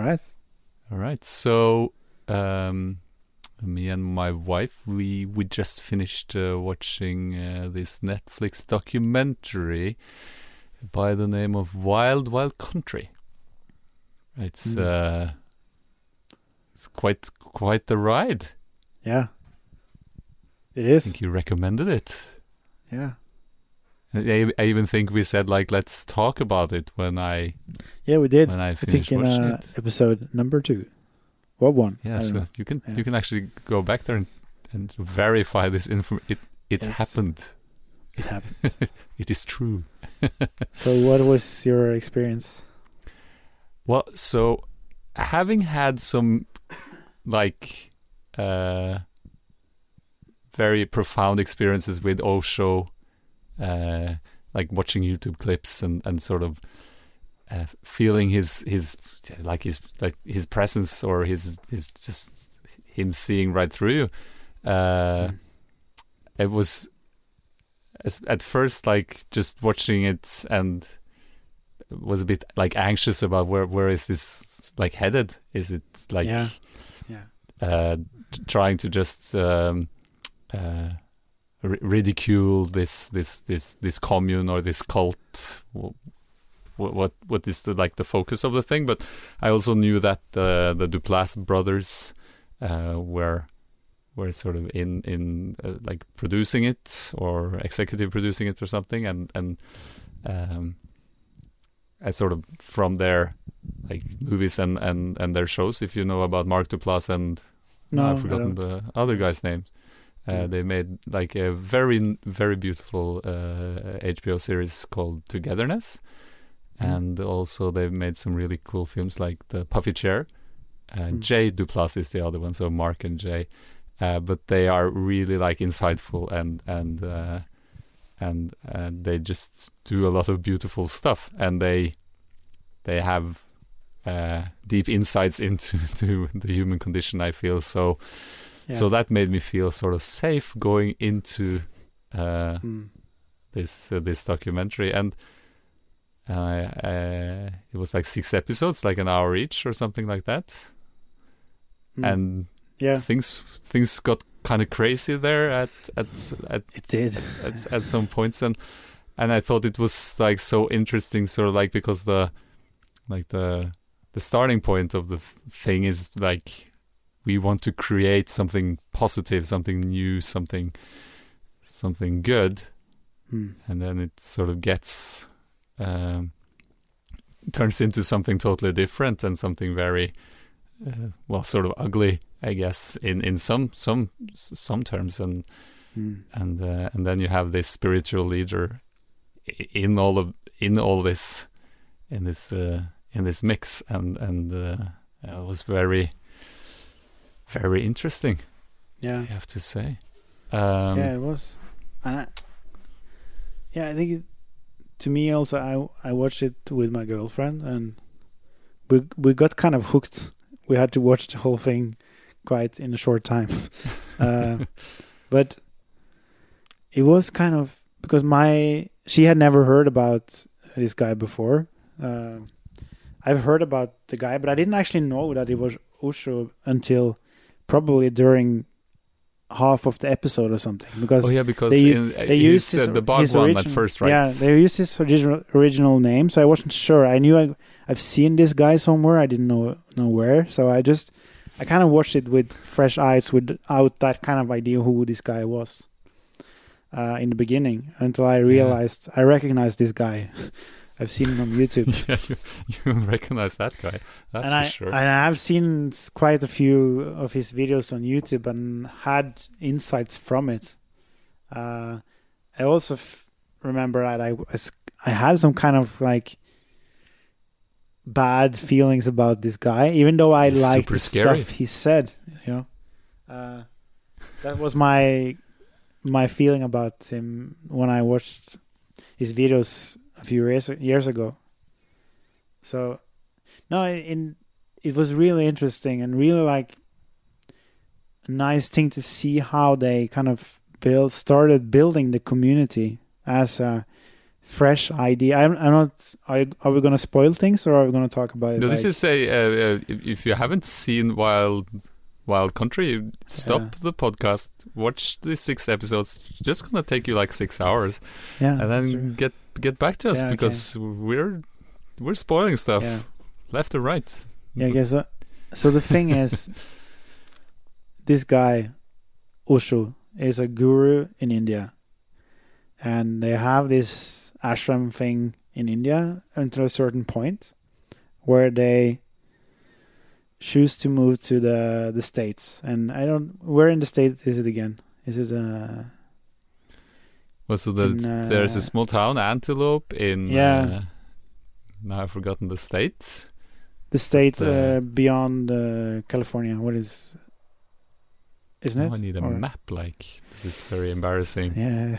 All right. So me and my wife, we just finished watching this Netflix documentary by the name of Wild Wild Country. It's quite the ride. Yeah, it is. I think you recommended it. Yeah. I even think we said, like, let's talk about it when I... Yeah, we did. When I finished watching it. I think in episode number 2. What one? Yeah, so you can actually go back there and verify this information. It happened. It happened. It is true. So what was your experience? Well, so having had some, like, very profound experiences with Osho, like watching YouTube clips and sort of feeling his presence, or his just him seeing right through you. It was at first like just watching it and was a bit like anxious about where is this like headed? Is it like trying to just ridicule this commune or this cult? What is the focus of the thing? But I also knew that the Duplass brothers were sort of in like producing it or executive producing it or something, and I sort of from their like movies and their shows. If you know about Mark Duplass I've forgotten the other guy's name. They made like a very, very beautiful HBO series called Togetherness, and also they've made some really cool films like The Puffy Chair. Jay Duplass is the other one, so Mark and Jay, but they are really like insightful and they just do a lot of beautiful stuff, and they have deep insights into the human condition, I feel so. Yeah. So that made me feel sort of safe going into this documentary, and it was like 6 episodes, like an hour each or something like that. And things got kind of crazy there at it did at some points, and I thought it was like so interesting, sort of like because the starting point of the thing is like, we want to create something positive, something new, something good, and then it sort of gets turns into something totally different and something very sort of ugly, I guess, in some terms, and then you have this spiritual leader in this mix, and it was very, very interesting, I have to say. It was, and I think it, to me also, I watched it with my girlfriend, and we got kind of hooked. We had to watch the whole thing quite in a short time, but it was kind of because she had never heard about this guy before. I've heard about the guy, but I didn't actually know that it was Osho until probably during half of the episode or something, because they used the Bhagwan at first, right? Yeah, they used his original name, so I wasn't sure. I knew I've seen this guy somewhere, I didn't know where, so I kind of watched it with fresh eyes, without that kind of idea who this guy was in the beginning, until I realized I recognized this guy. I've seen him on YouTube. Yeah, you recognize that guy, for sure. And I've seen quite a few of his videos on YouTube and had insights from it. I also remember that I had some kind of like bad feelings about this guy, even though I liked the stuff he said. You know, that was my feeling about him when I watched his videos a few years ago. So no, it was really interesting and really like a nice thing to see how they kind of started building the community as a fresh idea. Are we going to spoil things, or are we going to talk about it? No, this is a. If you haven't seen Wild Country, stop the podcast, watch the 6 episodes. It's just going to take you like 6 hours. Yeah, and then get back to us because we're spoiling stuff left and right. Yeah, I guess so the thing is, this guy Osho is a guru in India, and they have this ashram thing in India until a certain point where they choose to move to the States. And I don't, where in the States is it again? Is it there's a small town, Antelope, in now I've forgotten the state. The state beyond California. What is? Isn't it? I need a map. Like, this is very embarrassing. Yeah.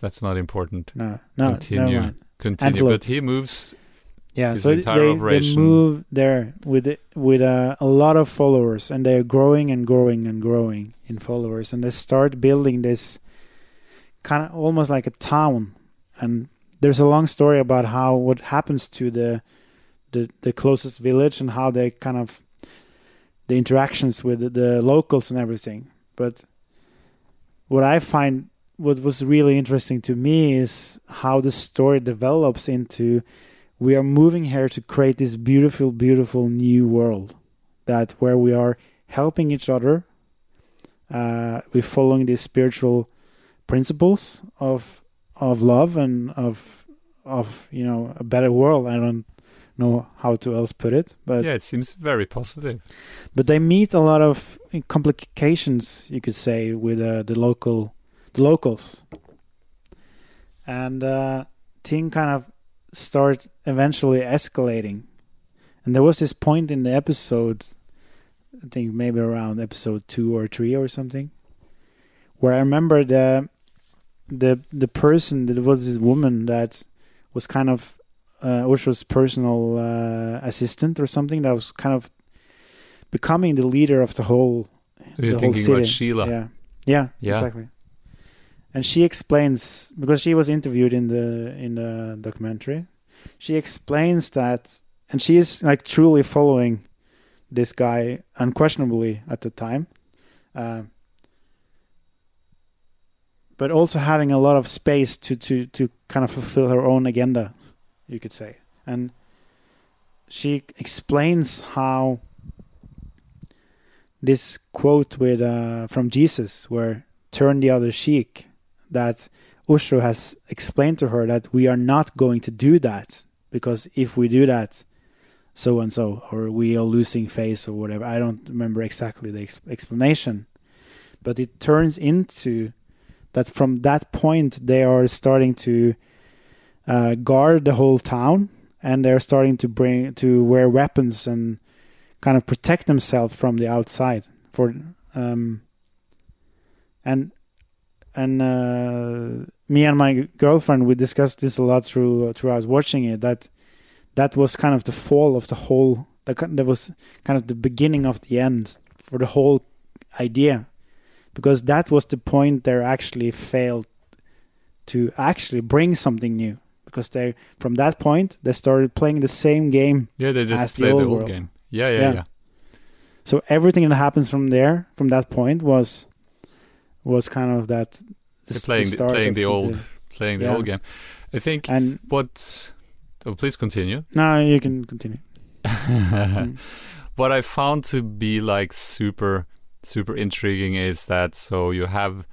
That's not important. No. Continue. Antelope. But he moves. Yeah. His entire operation. They move there with a lot of followers, and they're growing and growing and growing in followers, and they start building this kind of almost like a town. And there's a long story about how what happens to the closest village and how they kind of the interactions with the locals and everything. But what was really interesting to me is how the story develops into, we are moving here to create this beautiful, beautiful new world where we are helping each other. We're following these spiritual principles of love and of a better world. I don't know how to else put it, but it seems very positive. But they meet a lot of complications, you could say, with the locals, and things kind of start eventually escalating. And there was this point in the episode, I think maybe around episode 2 or 3 or something, where I remember the person, that was this woman that was kind of Osho's personal assistant or something, that was kind of becoming the leader of the whole city. About Sheila. Yeah, exactly. And she explains, because she was interviewed in the documentary, she explains that, and she is like truly following this guy unquestionably at the time. But also having a lot of space to kind of fulfill her own agenda, you could say. And she explains how this quote with from Jesus, where "turn the other cheek," that Osho has explained to her that we are not going to do that, because if we do that, so and so, or we are losing face or whatever. I don't remember exactly the explanation, but it turns into that from that point, they are starting to guard the whole town, and they're starting to wear weapons and kind of protect themselves from the outside. Me and my girlfriend, we discussed this a lot throughout watching it. That was kind of the fall of the whole. That was kind of the beginning of the end for the whole idea. Because that was the point they actually failed to actually bring something new. Because from that point, they started playing the same game. Yeah, they just played the old game. Yeah. So everything that happens from there, from that point, was kind of that. Playing the old game. I think. And what? Oh, please continue. No, you can continue. What I found to be like super intriguing is that you have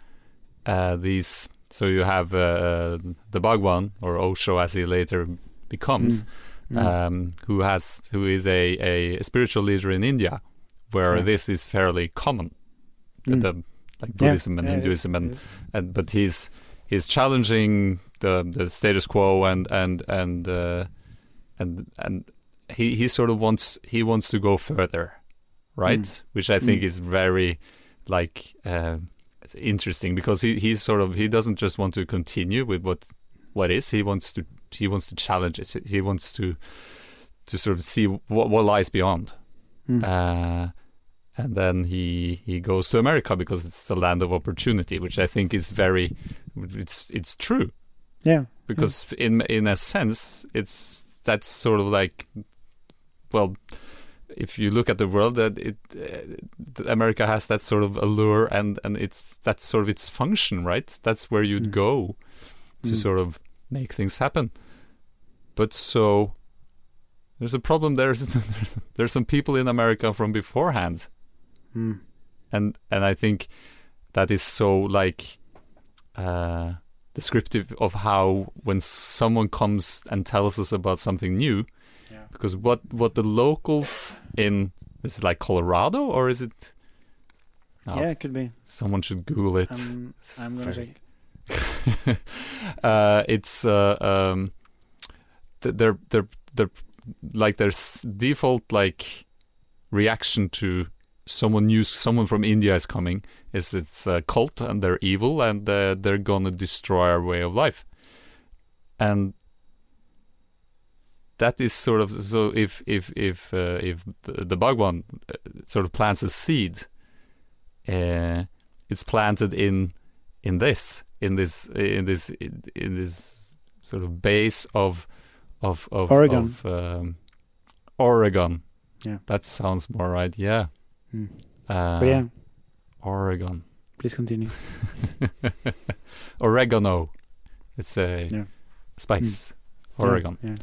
the Bhagwan, or Osho as he later becomes, who is a spiritual leader in India, where this is fairly common, like Buddhism and Hinduism, but he's challenging the status quo, and he sort of wants to go further. Right, which I think is very interesting, because he doesn't just want to continue with what is. He wants to challenge it. He wants to sort of see what lies beyond. And then he goes to America because it's the land of opportunity, which I think is very, it's true. Yeah. Because in a sense, that's sort of like, well, if you look at the world, that America has that sort of allure, and it's that's sort of its function, right? That's where you'd go to sort of make things happen. But so there's a problem. There's some people in America from beforehand. And I think that is so like descriptive of how when someone comes and tells us about something new, because what the locals in, is it like Colorado or is it? Oh, yeah, it could be. Someone should Google it. I'm going to check. It's they're like their default like reaction to. Someone from India is coming. It's a cult and they're evil and they're gonna destroy our way of life. And that is sort of so. If the Bhagwan sort of plants a seed, it's planted in this sort of base of Oregon. Oregon. Yeah, that sounds more right. Yeah. But yeah, Oregon. Please continue. Oregano. It's a spice. Oregon. Yeah.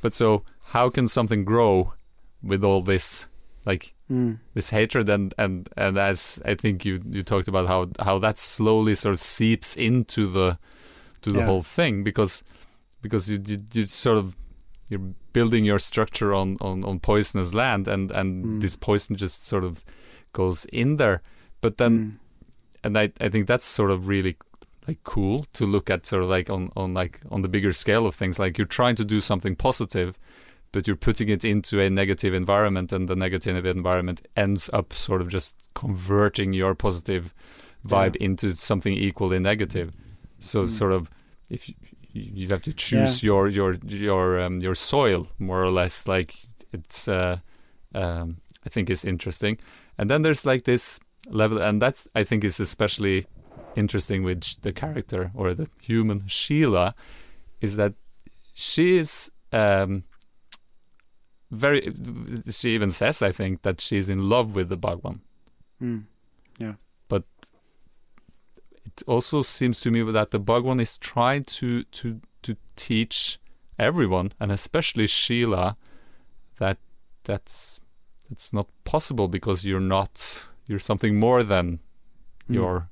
But so, how can something grow with all this, like this hatred? And as I think you talked about how that slowly sort of seeps into the whole thing because you sort of. You're building your structure on poisonous land, and this poison just sort of goes in there. But then, and I think that's sort of really like cool to look at, sort of like on the bigger scale of things. Like you're trying to do something positive, but you're putting it into a negative environment, and the negative environment ends up sort of just converting your positive vibe into something equally negative. So sort of if. You have to choose your soil, more or less. Like it's, I think it's interesting. And then there's like this level, and that's I think is especially interesting with the character or the human Sheila, is that she is very. She even says, I think, that she's in love with the Bhagwan. Yeah. It also seems to me that the Bhagwan is trying to teach everyone, and especially Sheila, that that's not possible because you're something more than your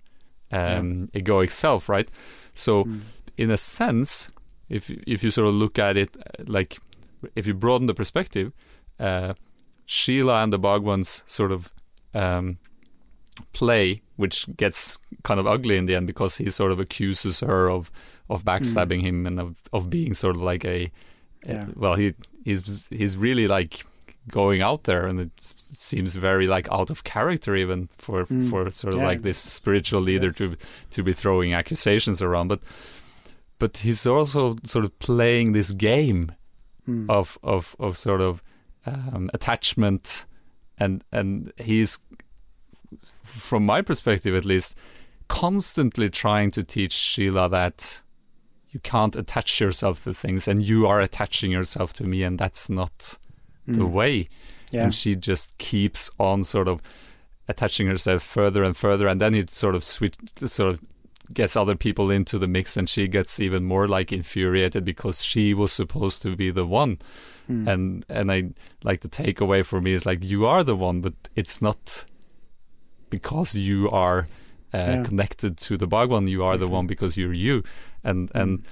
egoic self, right? So, in a sense, if you sort of look at it, like if you broaden the perspective, Sheila and the Bhagwan's sort of play, which gets kind of ugly in the end because he sort of accuses her of backstabbing him and of being sort of like he's really like going out there, and it seems very like out of character even for sort of like this spiritual leader to be throwing accusations around, but he's also sort of playing this game of sort of attachment, and he's, from my perspective at least, constantly trying to teach Sheila that you can't attach yourself to things, and you are attaching yourself to me, and that's not the way. Yeah. And she just keeps on sort of attaching herself further and further, and then it sort of gets other people into the mix, and she gets even more like infuriated because she was supposed to be the one. And I like the takeaway for me is like, you are the one, but it's not because you are connected to the Bhagwan, you are the one because you're you, and then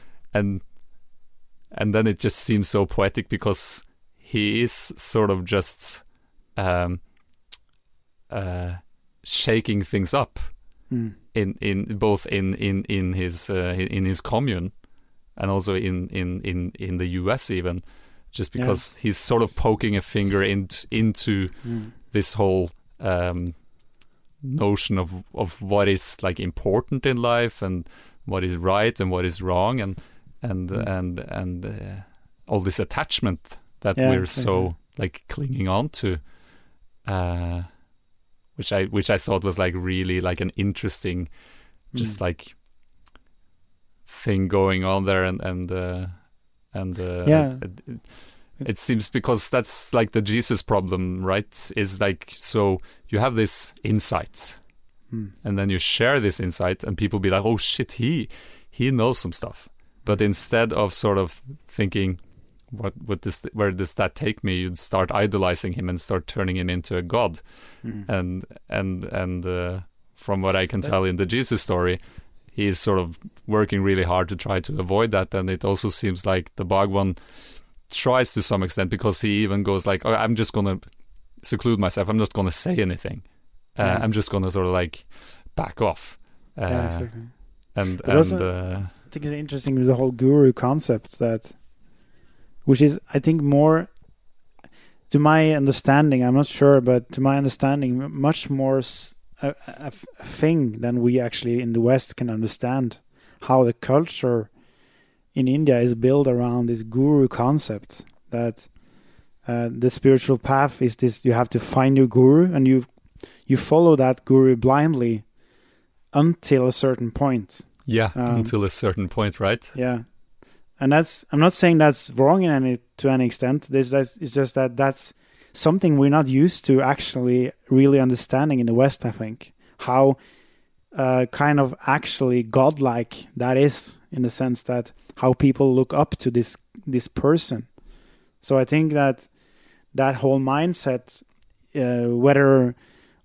it just seems so poetic because he is sort of just shaking things up in both in his commune and also in the US even, just because he's sort of poking a finger into this whole. Notion of what is like important in life and what is right and what is wrong and all this attachment that we're so like clinging on to, which I thought was like really like an interesting just like thing going on there, and yeah. It seems, because that's like the Jesus problem, right? Is like, so you have this insight and then you share this insight and people be like, oh shit, he knows some stuff. But instead of sort of thinking, where does that take me? You'd start idolizing him and start turning him into a god. And from what I can tell in the Jesus story, he is sort of working really hard to try to avoid that. And it also seems like the Bhagwan tries to some extent, because he even goes like, oh, I'm just going to seclude myself. I'm not going to say anything. I'm just going to sort of like back off. Yeah, exactly. And also, I think it's interesting with the whole guru concept, that, which is, I think, more to my understanding, I'm not sure, but to my understanding, much more a thing than we actually in the West can understand, how the culture in India is built around this guru concept, that the spiritual path is this, you have to find your guru and you follow that guru blindly until a certain point. Yeah, until a certain point, right? Yeah. And that's, I'm not saying that's wrong to any extent. It's just that that's something we're not used to actually really understanding in the West, I think. How kind of actually godlike that is, in the sense that how people look up to this person. So I think that whole mindset, whether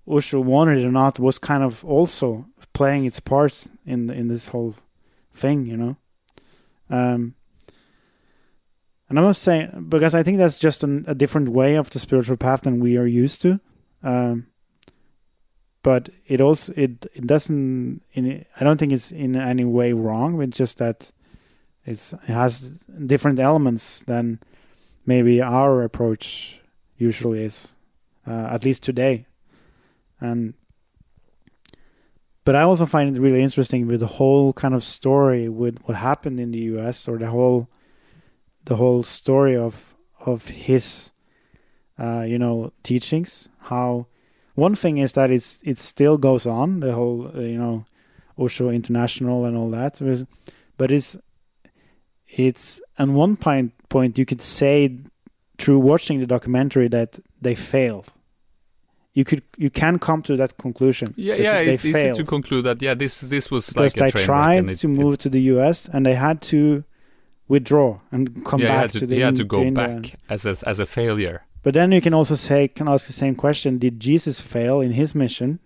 Osho wanted it or not, was kind of also playing its part in this whole thing, you know? And I must say, because I think that's just a different way of the spiritual path than we are used to. But it also, it doesn't, I don't think it's in any way wrong. It's just that it has different elements than maybe our approach usually is, at least today. But I also find it really interesting with the whole kind of story with what happened in the US, or the whole story of his, teachings. How one thing is that it still goes on, the whole, Osho International and all that. But it's at one point you could say through watching the documentary that they failed. You can come to that conclusion. It's failed. Easy to conclude that. Yeah, this was because like a they tried to move to the US and they had to withdraw and come back to the. Yeah, to go back as a failure. But then you can also ask the same question: did Jesus fail in his mission?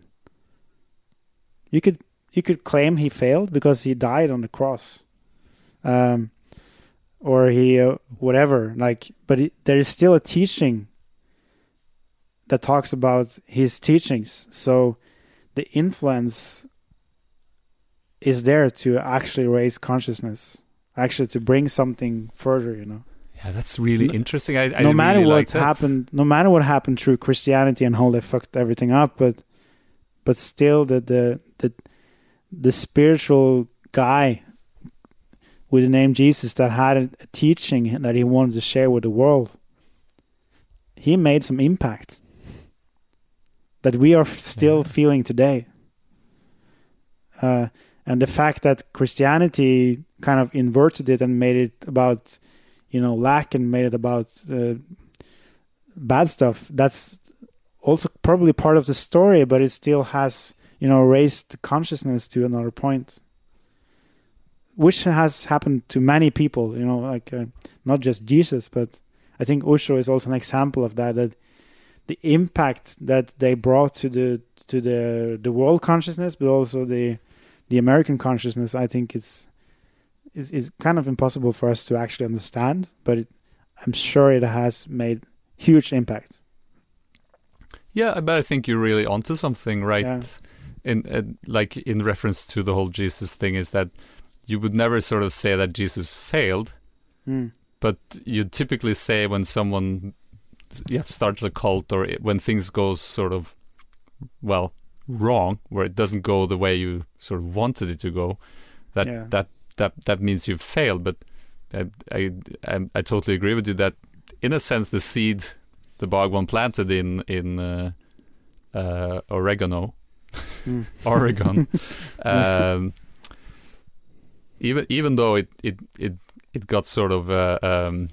You could claim he failed because he died on the cross, or he whatever. Like, but there is still a teaching that talks about his teachings. So the influence is there to actually raise consciousness, actually to bring something further, you know? Yeah, that's really interesting. No matter what happened through Christianity and how they fucked everything up, but still the spiritual guy with the name Jesus that had a teaching that he wanted to share with the world, he made some impact that we are still feeling today. And the fact that Christianity kind of inverted it and made it about, lack, and made it about bad stuff, that's also probably part of the story, but it still has, raised consciousness to another point, which has happened to many people, not just Jesus, but I think Osho is also an example of that the impact that they brought to the world consciousness, but also the American consciousness, I think is kind of impossible for us to actually understand, but I'm sure it has made huge impact. Yeah, but I think you're really onto something, right? Yeah. In reference to the whole Jesus thing, is that you would never sort of say that Jesus failed, but you typically say when someone starts a cult, or when things go sort of wrong, where it doesn't go the way you sort of wanted it to go, that means you've failed. But I totally agree with you that in a sense the seed the Bhagwan planted in Oregon. Even though it got sort of a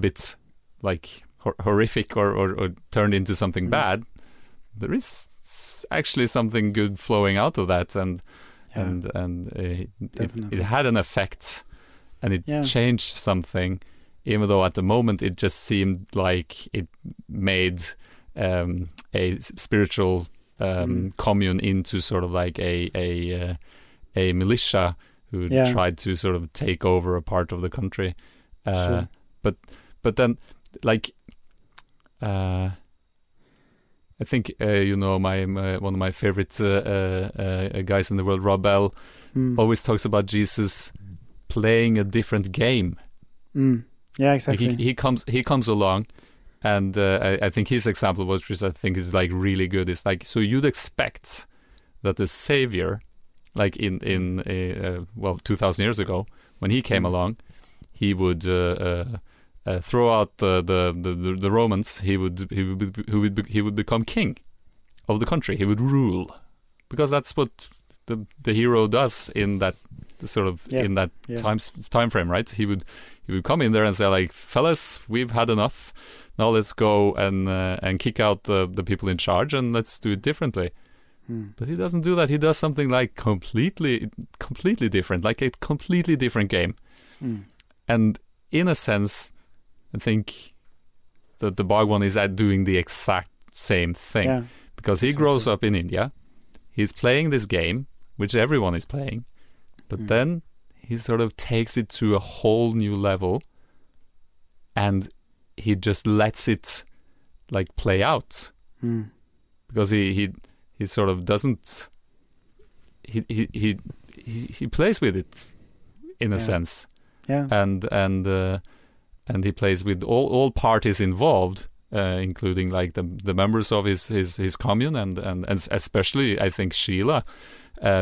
bit like horrific or turned into something bad, there is actually something good flowing out of that, and it had an effect, and it changed something, even though at the moment it just seemed like it made a spiritual commune into sort of like a militia who tried to sort of take over a part of the country. Sure. But then, like, I think my one of my favorite guys in the world, Rob Bell, always talks about Jesus playing a different game. Yeah, exactly. Like he comes along, and I think his example, which I think is like really good, is like, so you'd expect that the Savior, like in 2,000 years ago, when he came along, he would throw out the Romans. He would become king of the country. He would rule, because that's what the hero does in that sort of time frame, right? He would come in there and say, like, fellas, we've had enough. Now let's go and kick out the people in charge, and let's do it differently. But he doesn't do that. He does something like completely different, like a completely different game. And in a sense, I think that the Bhagwan is doing the exact same thing, because he grows up in India. He's playing this game, which everyone is playing, but then he sort of takes it to a whole new level, and he just lets it like play out, because he sort of doesn't. He plays with it, in a sense. Yeah. And he plays with all parties involved, including like the members of his commune, and especially I think Sheila,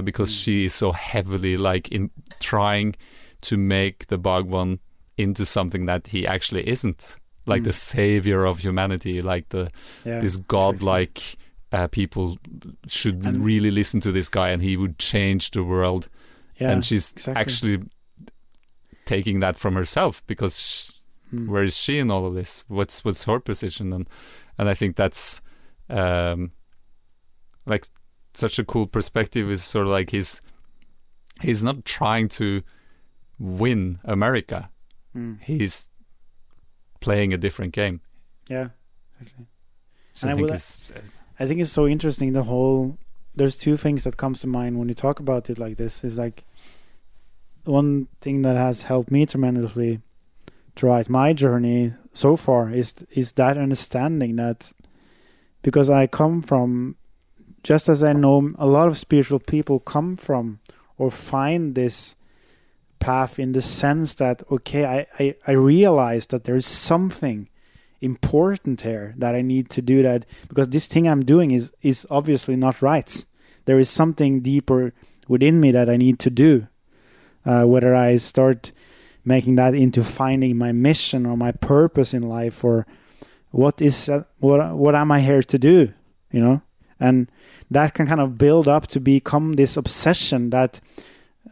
because she is so heavily like in trying to make the Bhagwan into something that he actually isn't, like the savior of humanity, like this godlike people should really listen to this guy and he would change the world. Yeah, and she's actually taking that from herself, because where is she in all of this? What's her position? And I think that's like such a cool perspective. Is sort of like he's not trying to win America. He's playing a different game. Yeah, exactly. So and I think it's so interesting. There's two things that comes to mind when you talk about it like this. Is like, one thing that has helped me tremendously throughout my journey so far is that understanding that, because I come from, just as I know a lot of spiritual people come from or find this path, in the sense that, okay, I realize that there is something important here that I need to do, that because this thing I'm doing is obviously not right. There is something deeper within me that I need to do. Whether I start making that into finding my mission or my purpose in life, or what am I here to do, you know? And that can kind of build up to become this obsession that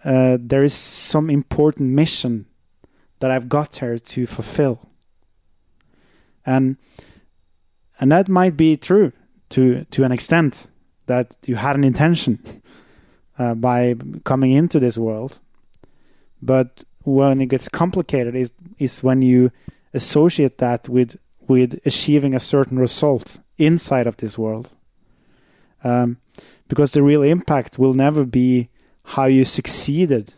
there is some important mission that I've got here to fulfill. And that might be true to an extent, that you had an intention by coming into this world. But when it gets complicated is when you associate that with achieving a certain result inside of this world. Because the real impact will never be how you succeeded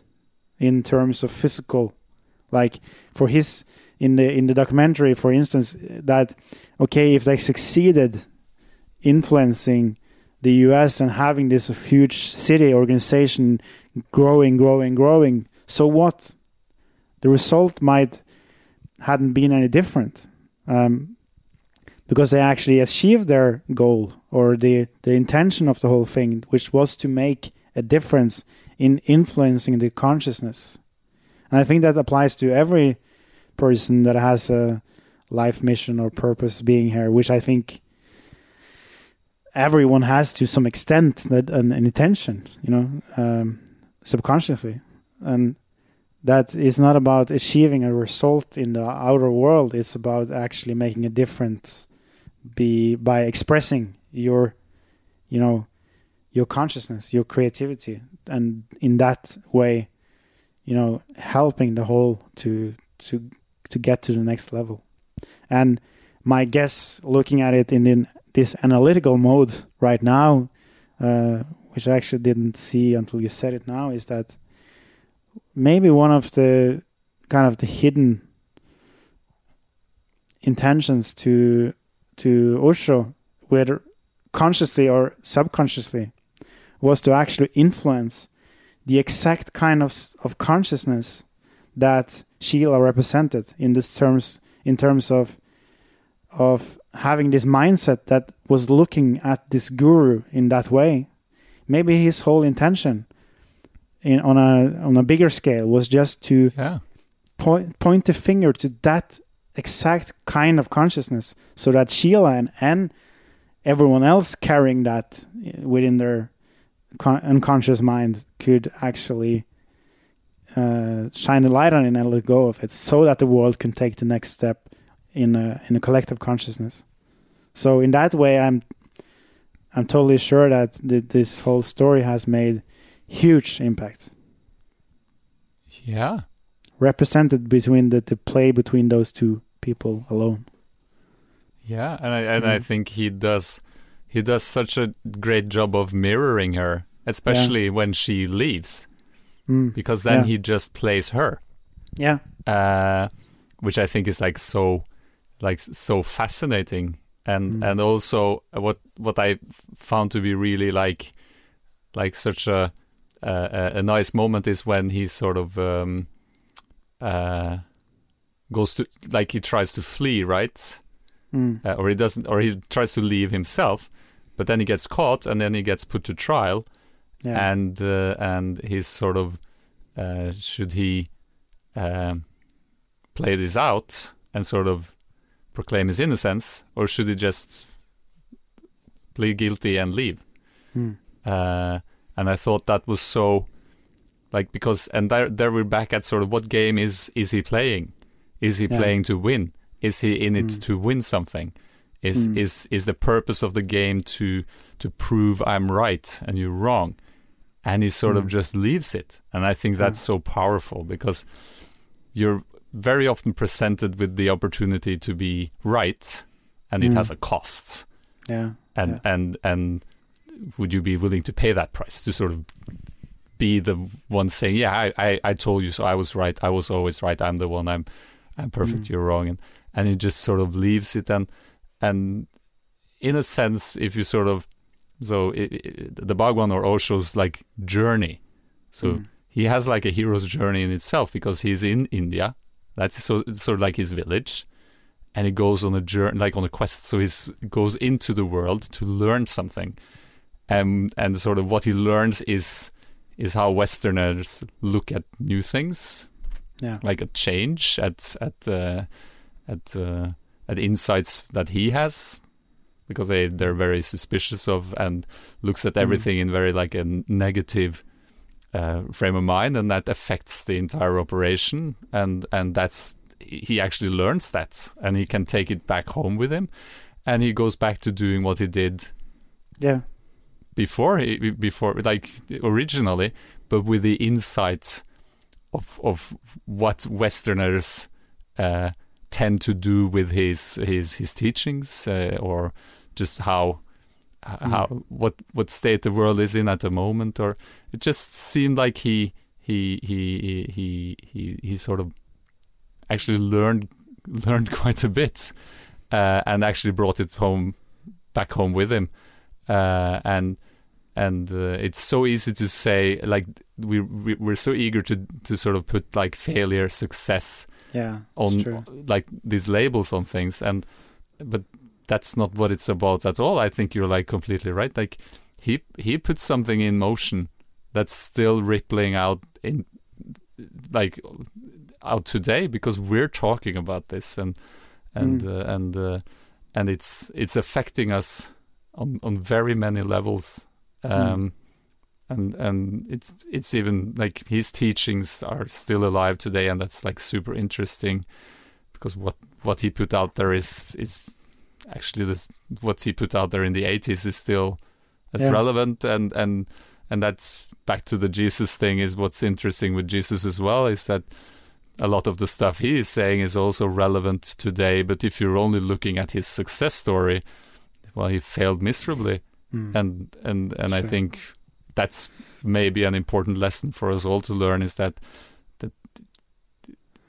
in terms of physical. Like for his, in the documentary, for instance, that, okay, if they succeeded influencing the US and having this huge city organization growing, so what? The result might hadn't been any different, because they actually achieved their goal, or the intention of the whole thing, which was to make a difference in influencing the consciousness. And I think that applies to every person that has a life mission or purpose being here, which I think everyone has to some extent that an intention, you know, subconsciously, and that is not about achieving a result in the outer world. It's about actually making a difference by expressing your, you know, your consciousness, your creativity, and in that way, you know, helping the whole to get to the next level. And my guess, looking at it in this analytical mode right now, which I actually didn't see until you said it now, is that maybe one of the kind of the hidden intentions to Osho, whether consciously or subconsciously, was to actually influence the exact kind of consciousness that Sheila represented in this terms of having this mindset that was looking at this guru in that way. Maybe his whole intention on a bigger scale was just to point the finger to that exact kind of consciousness, so that Sheila and everyone else carrying that within their unconscious mind could actually shine a light on it and let go of it, so that the world can take the next step in a collective consciousness. So in that way, I'm totally sure that this whole story has made huge impact. Yeah. Represented between the play between those two people alone. Yeah, and I think he does such a great job of mirroring her, especially when she leaves, because then he just plays her. Yeah. Which I think is so fascinating, and also what I found to be really like such a nice moment is when he sort of goes to, like, he tries to flee, right? Or he doesn't, or he tries to leave himself, but then he gets caught and then he gets put to trial, and he's sort of should he play this out and sort of proclaim his innocence, or should he just plead guilty and leave? And I thought that was so, like, because and there we're back at sort of what game is he playing? Is he playing to win? Is he in it to win something? Is the purpose of the game to prove I'm right and you're wrong? And he sort of just leaves it. And I think that's so powerful, because you're very often presented with the opportunity to be right, and it has a cost. Yeah. And would you be willing to pay that price, to sort of be the one saying, yeah, I told you so, I was right, I was always right, I'm the one, I'm perfect, you're wrong. And he just sort of leaves it, and in a sense, if you sort of, so the Bhagwan or Osho's like journey, so he has like a hero's journey in itself, because he's in India, that's sort of like his village, and he goes on a journey, like on a quest, so he goes into the world to learn something, and sort of what he learns is how Westerners look at new things, like a change at insights that he has, because they're very suspicious of, and looks at everything in very like a negative frame of mind, and that affects the entire operation, and that's, he actually learns that, and he can take it back home with him, and he goes back to doing what he did before like originally, but with the insight of what Westerners tend to do with his teachings, or just how what state the world is in at the moment, or it just seemed like he sort of actually learned quite a bit, and actually brought it back home with him, and it's so easy to say, like, we're so eager to sort of put like failure, success, on like these labels on things, but that's not what it's about at all. I think you're like completely right. Like he put something in motion that's still rippling out in like out today, because we're talking about this, and it's affecting us on very many levels. And it's even like his teachings are still alive today, and that's like super interesting, because what he put out there is actually this, what he put out there in the 80s is still as relevant, and that's back to the Jesus thing. Is what's interesting with Jesus as well is that a lot of the stuff he is saying is also relevant today, but if you're only looking at his success story, well, he failed miserably. And I think that's maybe an important lesson for us all to learn, is that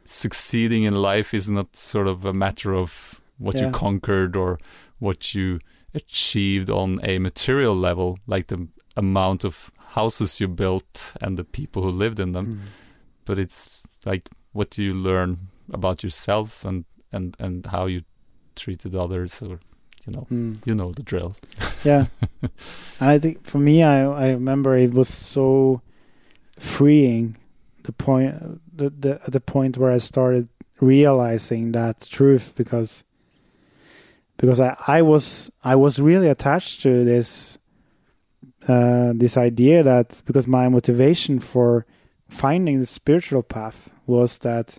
succeeding in life is not sort of a matter of what you conquered or what you achieved on a material level, like the amount of houses you built and the people who lived in them, but it's like what you learn about yourself and how you treated others, or you know the drill. And I think for me, I remember it was so freeing, the point where I started realizing that truth, because I was really attached to this this idea that, because my motivation for finding the spiritual path was that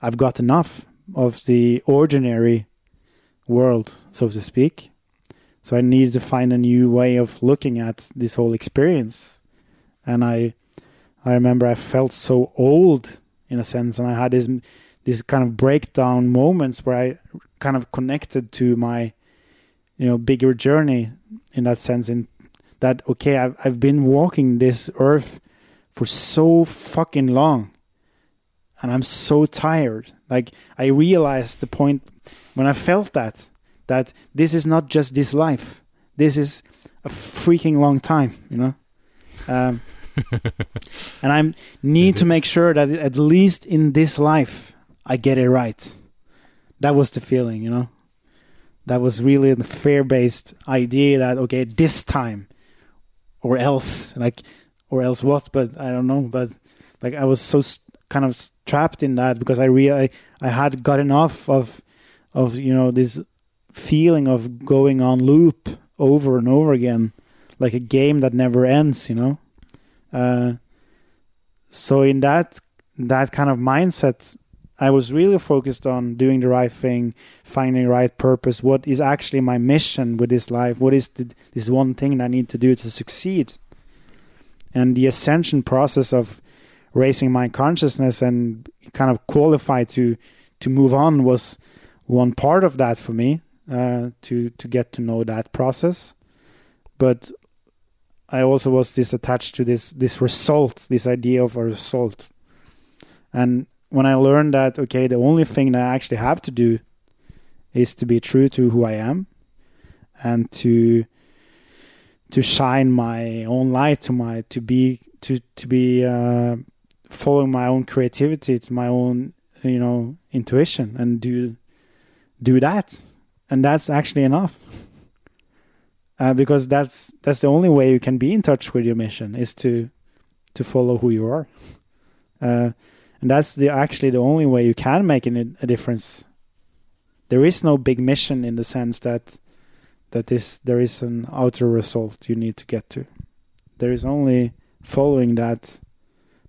I've got enough of the ordinary world, so to speak. So I needed to find a new way of looking at this whole experience. And I remember I felt so old in a sense, and I had this kind of breakdown moments where I kind of connected to my, bigger journey in that sense, in that, okay, I've been walking this earth for so fucking long, and I'm so tired. Like, I realized the point when I felt that this is not just this life. This is a freaking long time, and I need to make sure that at least in this life, I get it right. That was the feeling, that was really the fear-based idea that, okay, this time or else, like, or else what, but I don't know. But like, I was so kind of trapped in that, because I had gotten off of this feeling of going on loop over and over again, like a game that never ends, so in that kind of mindset, I was really focused on doing the right thing, finding the right purpose. What is actually my mission with this life? What is this one thing that I need to do to succeed? And the ascension process of raising my consciousness and kind of qualify to move on was one part of that for me, to get to know that process. But I also was this attached to this result, this idea of a result. And when I learned that, okay, the only thing that I actually have to do is to be true to who I am, and to shine my own light, to be following my own creativity, to my own intuition, and do that, and that's actually enough. Because that's the only way you can be in touch with your mission, is to follow who you are. And that's actually the only way you can make a difference. There is no big mission in the sense that there is an outer result you need to get to. There is only following that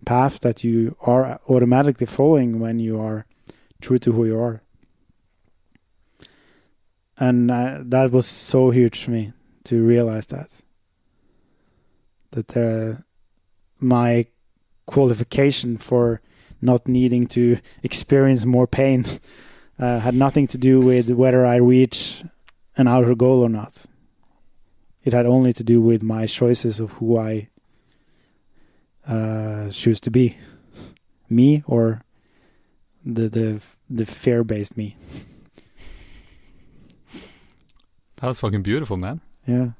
path that you are automatically following when you are true to who you are. And that was so huge for me to realize that my qualification for not needing to experience more pain had nothing to do with whether I reach an outer goal or not. It had only to do with my choices of who I choose to be, me or the fear-based me. That was fucking beautiful, man. Yeah.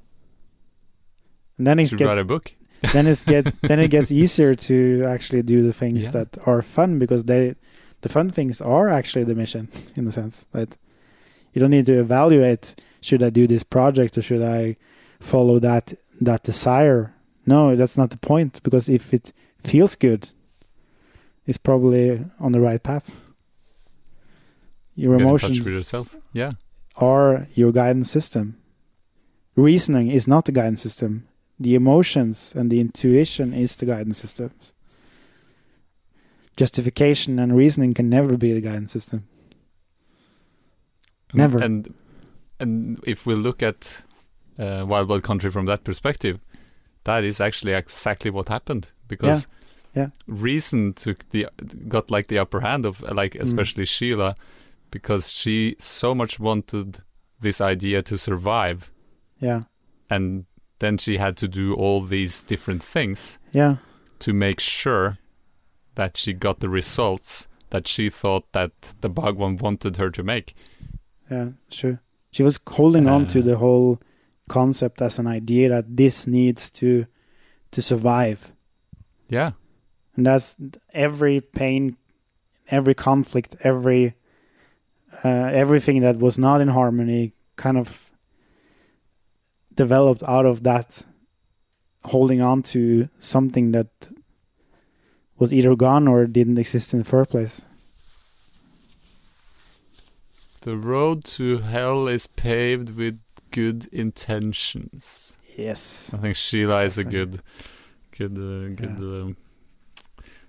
And then you write a book. Then it gets easier to actually do the things that are fun, because the fun things are actually the mission, in the sense that you don't need to evaluate, should I do this project or should I follow that desire? No, that's not the point, because if it feels good, it's probably on the right path. Your emotions are your guidance system. reasoning is not the guidance system. The emotions and the intuition is the guidance systems. Justification and reasoning can never be the guidance system. Never. And if we look at Wild Wild Country from that perspective, that is actually exactly what happened, because reason took got like the upper hand of, like, especially Sheila, because she so much wanted this idea to survive. Yeah. And then she had to do all these different things to make sure that she got the results that she thought that the Bhagwan wanted her to make. Yeah, sure. She was holding on to the whole concept as an idea that this needs to survive. Yeah. And that's every pain, every conflict, everything that was not in harmony kind of developed out of that holding on to something that was either gone or didn't exist in the first place. The road to hell is paved with good intentions. Yes. I think Sheila is a good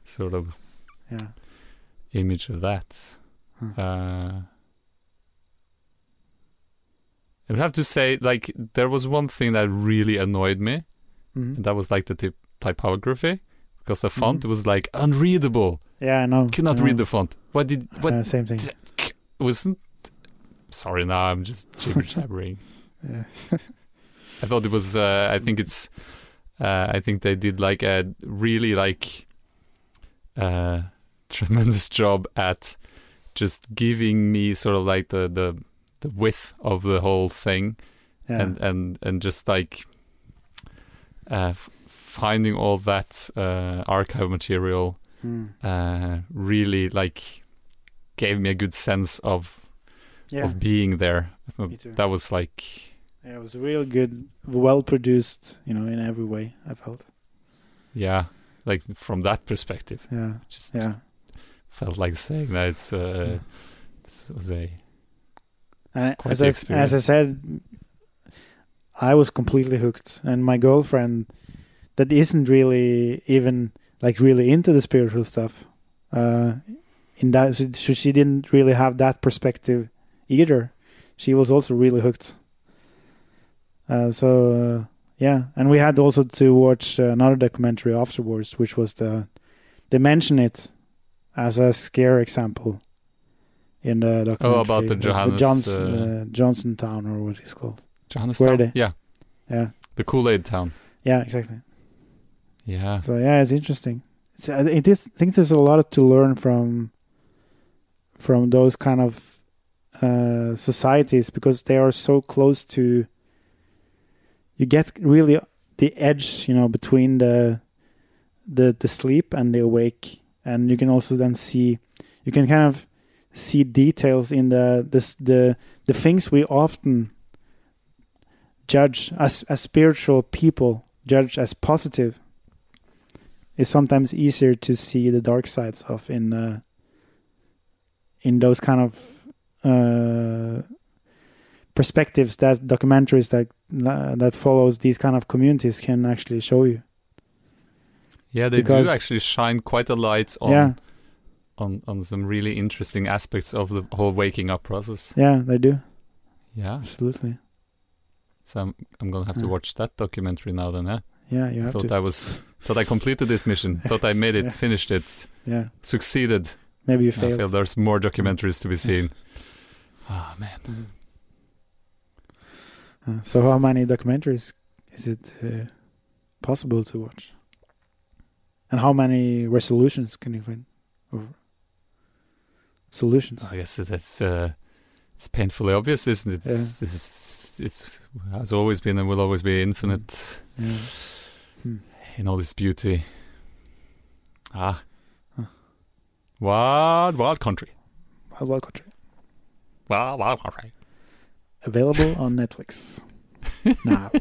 sort of image of that. I would have to say, like, there was one thing that really annoyed me, and that was like the typography, because the font was like unreadable. Yeah, I know. Could not read the font. Same thing. Sorry, now I'm just jibber-jabbering. I thought it was. I think they did like a really tremendous job at just giving me sort of like the width of the whole thing, and just like finding all that archive material really like gave me a good sense of being there. I thought that was like it was real good, well produced, in every way, I felt. Yeah, like from that perspective. Yeah, just felt like saying that it was a. As I said, I was completely hooked, and my girlfriend, that isn't really even like really into the spiritual stuff, in that she didn't really have that perspective either. She was also really hooked. And we had also to watch another documentary afterwards, which was they mention it as a scare example. In the documentary. Oh, about the Jonestown, or what it's called. Jonestown? Yeah. Yeah. The Kool-Aid town. Yeah, exactly. Yeah. So, yeah, it's interesting. I think there's a lot to learn from those kind of societies, because they are so close to... You get really the edge, between the sleep and the awake. And you can also then see... You can kind of... see details in the things we often judge as spiritual people, judge as positive. It's sometimes easier to see the dark sides of in those kind of perspectives that documentaries that follows these kind of communities can actually show you. Yeah, because do actually shine quite a light on. Yeah. On some really interesting aspects of the whole waking up process. Yeah, they do. Yeah. Absolutely. So I'm going to have to watch that documentary now then, huh? Yeah, you have to. Thought I completed this mission. Thought I made it, finished it. Yeah. Succeeded. Maybe you failed. I feel there's more documentaries to be seen. Oh, man. So how many documentaries is it possible to watch? And how many resolutions can you find? Solutions. I guess that's it's painfully obvious, isn't it? It's has always been and will always be infinite in all its beauty. Wild Wild Country. Available on Netflix now.